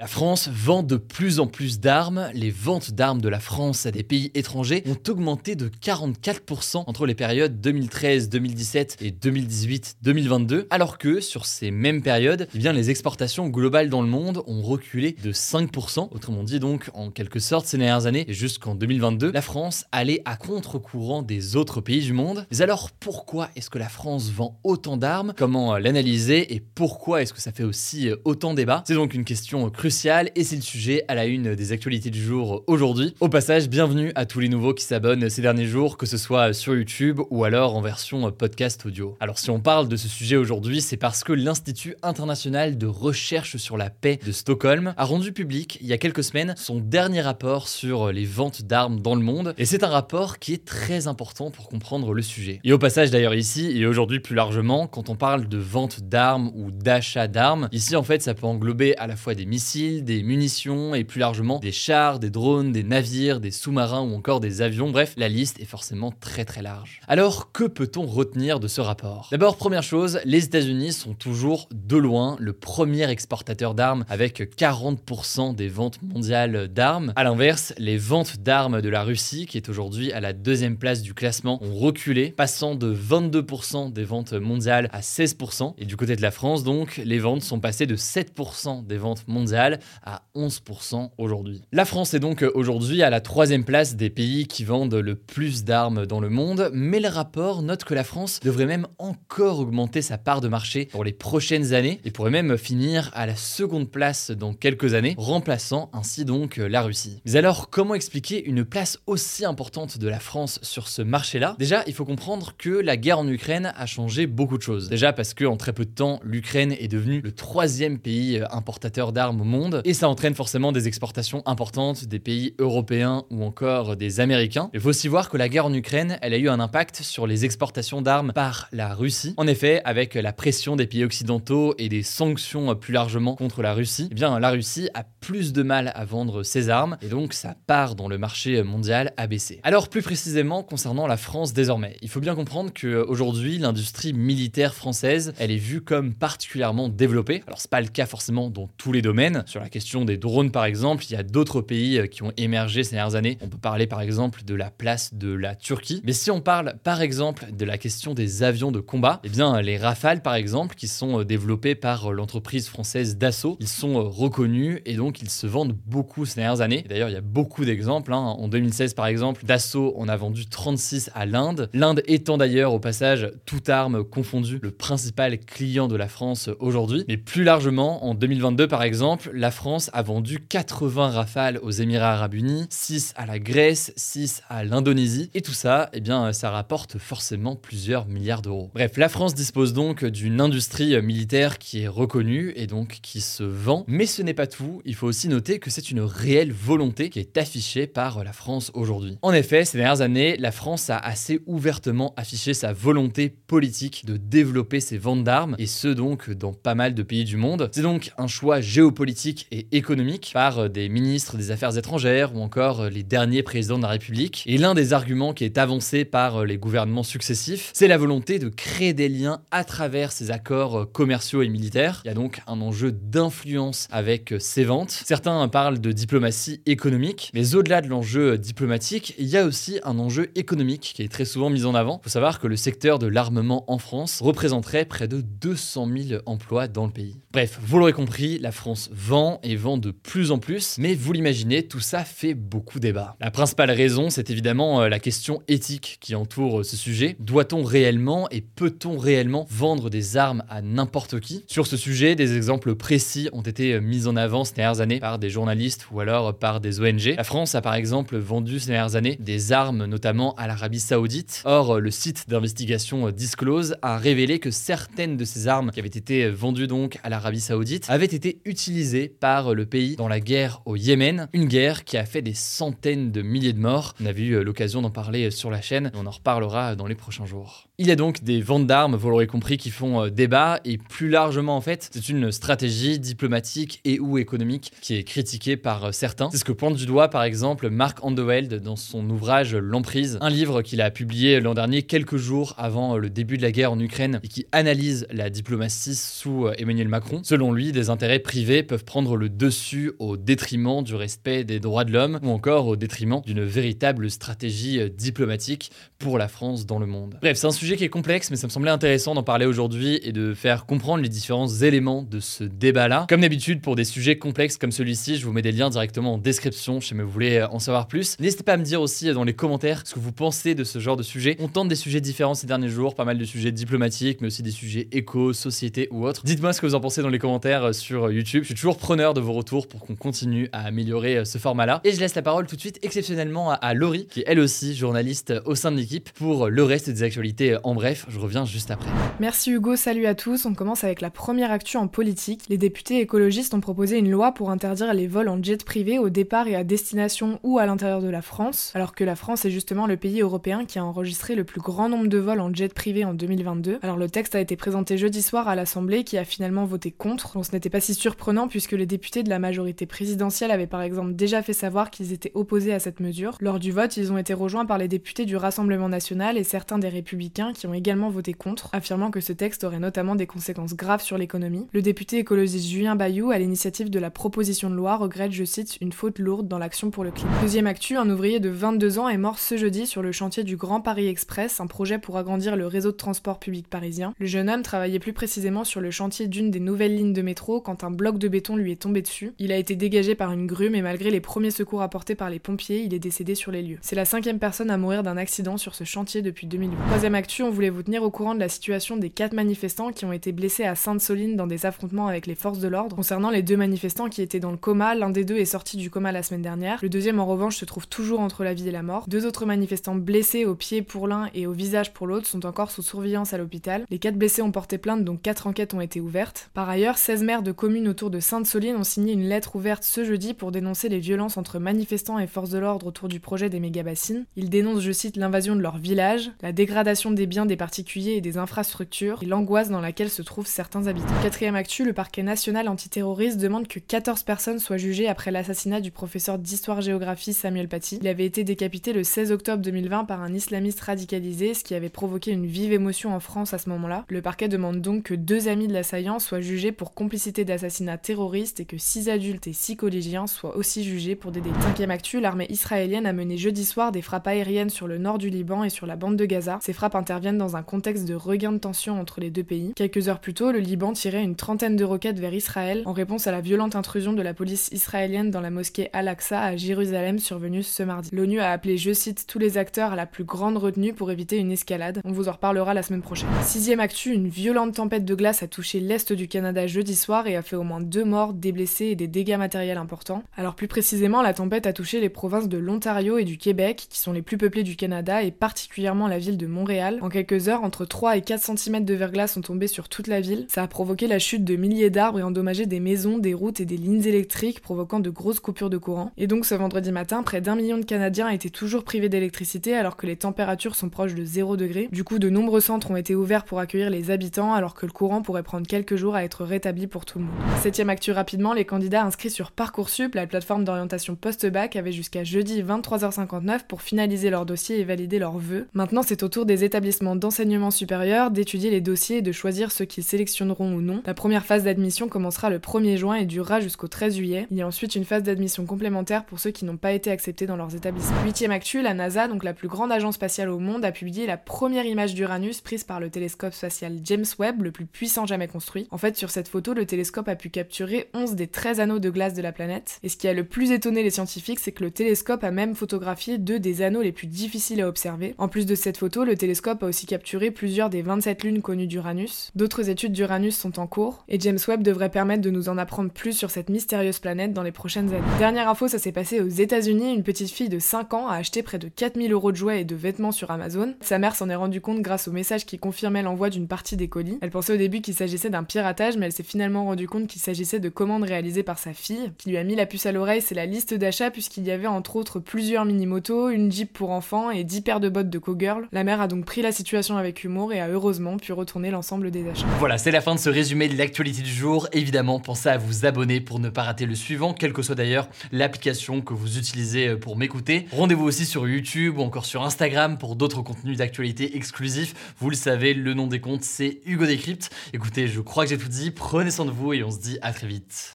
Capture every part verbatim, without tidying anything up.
La France vend de plus en plus d'armes. Les ventes d'armes de la France à des pays étrangers ont augmenté de quarante-quatre pour cent entre les périodes deux mille treize deux mille dix-sept et deux mille dix-huit deux mille vingt-deux, alors que sur ces mêmes périodes, eh bien, les exportations globales dans le monde ont reculé de cinq pour cent. Autrement dit donc, en quelque sorte, ces dernières années, et jusqu'en deux mille vingt-deux, la France allait à contre-courant des autres pays du monde. Mais alors, pourquoi est-ce que la France vend autant d'armes? Comment l'analyser? Et pourquoi est-ce que ça fait aussi autant débat? C'est donc une question cruciale. Et c'est le sujet à la une des actualités du jour aujourd'hui. Au passage, bienvenue à tous les nouveaux qui s'abonnent ces derniers jours, que ce soit sur YouTube ou alors en version podcast audio. Alors si on parle de ce sujet aujourd'hui, c'est parce que l'Institut international de recherche sur la paix de Stockholm a rendu public il y a quelques semaines son dernier rapport sur les ventes d'armes dans le monde. Et c'est un rapport qui est très important pour comprendre le sujet. Et au passage d'ailleurs ici, et aujourd'hui plus largement, quand on parle de vente d'armes ou d'achat d'armes, ici en fait ça peut englober à la fois des missiles, des munitions et plus largement des chars, des drones, des navires, des sous-marins ou encore des avions. Bref, la liste est forcément très très large. Alors, que peut-on retenir de ce rapport? D'abord, première chose, les États-Unis sont toujours de loin le premier exportateur d'armes avec quarante pour cent des ventes mondiales d'armes. A l'inverse, les ventes d'armes de la Russie, qui est aujourd'hui à la deuxième place du classement, ont reculé, passant de vingt-deux pour cent des ventes mondiales à seize pour cent. Et du côté de la France, donc, les ventes sont passées de sept pour cent des ventes mondiales à onze pour cent aujourd'hui. La France est donc aujourd'hui à la troisième place des pays qui vendent le plus d'armes dans le monde, mais le rapport note que la France devrait même encore augmenter sa part de marché pour les prochaines années et pourrait même finir à la seconde place dans quelques années, remplaçant ainsi donc la Russie. Mais alors, comment expliquer une place aussi importante de la France sur ce marché-là? Déjà, il faut comprendre que la guerre en Ukraine a changé beaucoup de choses. Déjà parce que en très peu de temps, l'Ukraine est devenue le troisième pays importateur d'armes au monde. Monde, et ça entraîne forcément des exportations importantes des pays européens ou encore des Américains. Il faut aussi voir que la guerre en Ukraine, elle a eu un impact sur les exportations d'armes par la Russie. En effet, avec la pression des pays occidentaux et des sanctions plus largement contre la Russie, eh bien la Russie a plus de mal à vendre ses armes et donc sa part dans le marché mondial a baissé. Alors plus précisément concernant la France désormais, il faut bien comprendre qu'aujourd'hui l'industrie militaire française, elle est vue comme particulièrement développée. Alors c'est pas le cas forcément dans tous les domaines. Sur la question des drones par exemple, il y a d'autres pays qui ont émergé ces dernières années. On peut parler par exemple de la place de la Turquie. Mais si on parle par exemple de la question des avions de combat, eh bien les Rafales par exemple, qui sont développés par l'entreprise française Dassault, ils sont reconnus et donc ils se vendent beaucoup ces dernières années. Et d'ailleurs il y a beaucoup d'exemples, hein. En deux mille seize par exemple, Dassault en a vendu trente-six à l'Inde. L'Inde étant d'ailleurs au passage, toute arme confondue, le principal client de la France aujourd'hui. Mais plus largement, en deux mille vingt-deux par exemple, la France a vendu quatre-vingts Rafales aux Émirats Arabes Unis, six à la Grèce, six à l'Indonésie. Et tout ça, eh bien, ça rapporte forcément plusieurs milliards d'euros. Bref, la France dispose donc d'une industrie militaire qui est reconnue et donc qui se vend. Mais ce n'est pas tout. Il faut aussi noter que c'est une réelle volonté qui est affichée par la France aujourd'hui. En effet, ces dernières années, la France a assez ouvertement affiché sa volonté politique de développer ses ventes d'armes, et ce donc dans pas mal de pays du monde. C'est donc un choix géopolitique et économique par des ministres des Affaires étrangères ou encore les derniers présidents de la République. Et l'un des arguments qui est avancé par les gouvernements successifs, c'est la volonté de créer des liens à travers ces accords commerciaux et militaires. Il y a donc un enjeu d'influence avec ces ventes. Certains parlent de diplomatie économique, mais au-delà de l'enjeu diplomatique, il y a aussi un enjeu économique qui est très souvent mis en avant. Il faut savoir que le secteur de l'armement en France représenterait près de deux cent mille emplois dans le pays. Bref, vous l'aurez compris, la France vend vend et vend de plus en plus, mais vous l'imaginez, tout ça fait beaucoup débat. La principale raison, c'est évidemment la question éthique qui entoure ce sujet. Doit-on réellement et peut-on réellement vendre des armes à n'importe qui ? Sur ce sujet, des exemples précis ont été mis en avant ces dernières années par des journalistes ou alors par des O N G. La France a par exemple vendu ces dernières années des armes notamment à l'Arabie Saoudite. Or, le site d'investigation Disclose a révélé que certaines de ces armes qui avaient été vendues donc à l'Arabie Saoudite avaient été utilisées par le pays dans la guerre au Yémen, une guerre qui a fait des centaines de milliers de morts. On a eu l'occasion d'en parler sur la chaîne et on en reparlera dans les prochains jours. Il y a donc des ventes d'armes, vous l'aurez compris, qui font débat et plus largement en fait, c'est une stratégie diplomatique et ou économique qui est critiquée par certains. C'est ce que pointe du doigt par exemple Marc Anderweld dans son ouvrage L'emprise, un livre qu'il a publié l'an dernier quelques jours avant le début de la guerre en Ukraine et qui analyse la diplomatie sous Emmanuel Macron. Selon lui, des intérêts privés peuvent prendre le dessus au détriment du respect des droits de l'homme ou encore au détriment d'une véritable stratégie diplomatique pour la France dans le monde. Bref, c'est un sujet qui est complexe, mais ça me semblait intéressant d'en parler aujourd'hui et de faire comprendre les différents éléments de ce débat-là. Comme d'habitude, pour des sujets complexes comme celui-ci, je vous mets des liens directement en description si vous voulez en savoir plus. N'hésitez pas à me dire aussi dans les commentaires ce que vous pensez de ce genre de sujet. On tente des sujets différents ces derniers jours, pas mal de sujets diplomatiques, mais aussi des sujets éco, société ou autres. Dites-moi ce que vous en pensez dans les commentaires sur YouTube. Je suis toujours preneur de vos retours pour qu'on continue à améliorer ce format-là. Et je laisse la parole tout de suite exceptionnellement à Laurie, qui est elle aussi journaliste au sein de l'équipe, pour le reste des actualités en bref. Je reviens juste après. Merci Hugo, salut à tous. On commence avec la première actu en politique. Les députés écologistes ont proposé une loi pour interdire les vols en jet privé au départ et à destination ou à l'intérieur de la France, alors que la France est justement le pays européen qui a enregistré le plus grand nombre de vols en jet privé en deux mille vingt-deux. Alors le texte a été présenté jeudi soir à l'Assemblée qui a finalement voté contre. Bon, ce n'était pas si surprenant puisque les députés de la majorité présidentielle avaient par exemple déjà fait savoir qu'ils étaient opposés à cette mesure. Lors du vote, ils ont été rejoints par les députés du Rassemblement National et certains des Républicains qui ont également voté contre, affirmant que ce texte aurait notamment des conséquences graves sur l'économie. Le député écologiste Julien Bayou, à l'initiative de la proposition de loi, regrette, je cite, une faute lourde dans l'action pour le climat. Deuxième actu, un ouvrier de vingt-deux ans est mort ce jeudi sur le chantier du Grand Paris Express, un projet pour agrandir le réseau de transport public parisien. Le jeune homme travaillait plus précisément sur le chantier d'une des nouvelles lignes de métro quand un bloc de béton lui est tombé dessus. Il a été dégagé par une grume et malgré les premiers secours apportés par les pompiers, il est décédé sur les lieux. C'est la cinquième personne à mourir d'un accident sur ce chantier depuis deux mille huit. Troisième actu, on voulait vous tenir au courant de la situation des quatre manifestants qui ont été blessés à Sainte-Soline dans des affrontements avec les forces de l'ordre. Concernant les deux manifestants qui étaient dans le coma, l'un des deux est sorti du coma la semaine dernière. Le deuxième en revanche se trouve toujours entre la vie et la mort. Deux autres manifestants blessés au pied pour l'un et au visage pour l'autre sont encore sous surveillance à l'hôpital. Les quatre blessés ont porté plainte, donc quatre enquêtes ont été ouvertes. Par ailleurs, seize maires de communes autour de Sainte-Soline ont signé une lettre ouverte ce jeudi pour dénoncer les violences entre manifestants et forces de l'ordre autour du projet des Mégabassines. Ils dénoncent, je cite, l'invasion de leur village, la dégradation des biens des particuliers et des infrastructures, et l'angoisse dans laquelle se trouvent certains habitants. Quatrième actu, le parquet national antiterroriste demande que quatorze personnes soient jugées après l'assassinat du professeur d'histoire-géographie Samuel Paty. Il avait été décapité le seize octobre deux mille vingt par un islamiste radicalisé, ce qui avait provoqué une vive émotion en France à ce moment-là. Le parquet demande donc que deux amis de l'assaillant soient jugés pour complicité d'assassinat terroriste et que six adultes et six collégiens soient aussi jugés pour des délits. Cinquième actu, l'armée israélienne a mené jeudi soir des frappes aériennes sur le nord du Liban et sur la bande de Gaza. Ces frappes interviennent dans un contexte de regain de tension entre les deux pays. Quelques heures plus tôt, le Liban tirait une trentaine de roquettes vers Israël en réponse à la violente intrusion de la police israélienne dans la mosquée Al-Aqsa à Jérusalem survenue ce mardi. L'ONU a appelé, je cite, tous les acteurs à la plus grande retenue pour éviter une escalade. On vous en reparlera la semaine prochaine. Sixième actu, une violente tempête de glace a touché l'est du Canada jeudi soir et a fait au moins deux morts, des blessés et des dégâts matériels importants. Alors plus précisément, la tempête a touché les provinces de l'Ontario et du Québec, qui sont les plus peuplées du Canada et particulièrement la ville de Montréal. En quelques heures, entre trois et quatre centimètres de verglas sont tombés sur toute la ville. Ça a provoqué la chute de milliers d'arbres et endommagé des maisons, des routes et des lignes électriques, provoquant de grosses coupures de courant. Et donc ce vendredi matin, près d'un million de Canadiens étaient toujours privés d'électricité alors que les températures sont proches de zéro degré. Du coup, de nombreux centres ont été ouverts pour accueillir les habitants alors que le courant pourrait prendre quelques jours à être rétabli pour tout le monde. Septième actu rapidement, les candidats inscrits sur Parcoursup, la plateforme d'orientation post-bac, avaient jusqu'à jeudi vingt-trois heures cinquante-neuf pour finaliser leur dossier et valider leurs vœux. Maintenant, c'est au tour des établissements établissements d'enseignement supérieur d'étudier les dossiers et de choisir ceux qu'ils sélectionneront ou non. La première phase d'admission commencera le premier juin et durera jusqu'au treize juillet. Il y a ensuite une phase d'admission complémentaire pour ceux qui n'ont pas été acceptés dans leurs établissements. Huitième actu, la NASA, donc la plus grande agence spatiale au monde, a publié la première image d'Uranus prise par le télescope spatial James Webb, le plus puissant jamais construit. En fait, sur cette photo, le télescope a pu capturer onze des treize anneaux de glace de la planète. Et ce qui a le plus étonné les scientifiques, c'est que le télescope a même photographié deux des anneaux les plus difficiles à observer. En plus de cette photo, le télescope a aussi capturé plusieurs des vingt-sept lunes connues d'Uranus. D'autres études d'Uranus sont en cours, et James Webb devrait permettre de nous en apprendre plus sur cette mystérieuse planète dans les prochaines années. Dernière info, ça s'est passé aux États-Unis. Une petite fille de cinq ans a acheté près de quatre mille euros de jouets et de vêtements sur Amazon. Sa mère s'en est rendue compte grâce au message qui confirmait l'envoi d'une partie des colis. Elle pensait au début qu'il s'agissait d'un piratage, mais elle s'est finalement rendue compte qu'il s'agissait de commandes réalisées par sa fille. Ce qui lui a mis la puce à l'oreille, c'est la liste d'achats, puisqu'il y avait entre autres plusieurs mini-motos, une Jeep pour enfants et dix paires de bottes de cowgirl. La mère a donc pris la situation avec humour et a heureusement pu retourner l'ensemble des achats. Voilà, c'est la fin de ce résumé de l'actualité du jour. Évidemment, pensez à vous abonner pour ne pas rater le suivant, quelle que soit d'ailleurs l'application que vous utilisez pour m'écouter. Rendez-vous aussi sur YouTube ou encore sur Instagram pour d'autres contenus d'actualité exclusifs. Vous le savez, le nom des comptes, c'est Hugo Décrypte. Écoutez, je crois que j'ai tout dit. Prenez soin de vous et on se dit à très vite.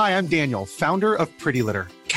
Hi, I'm Daniel, founder of Pretty Litter.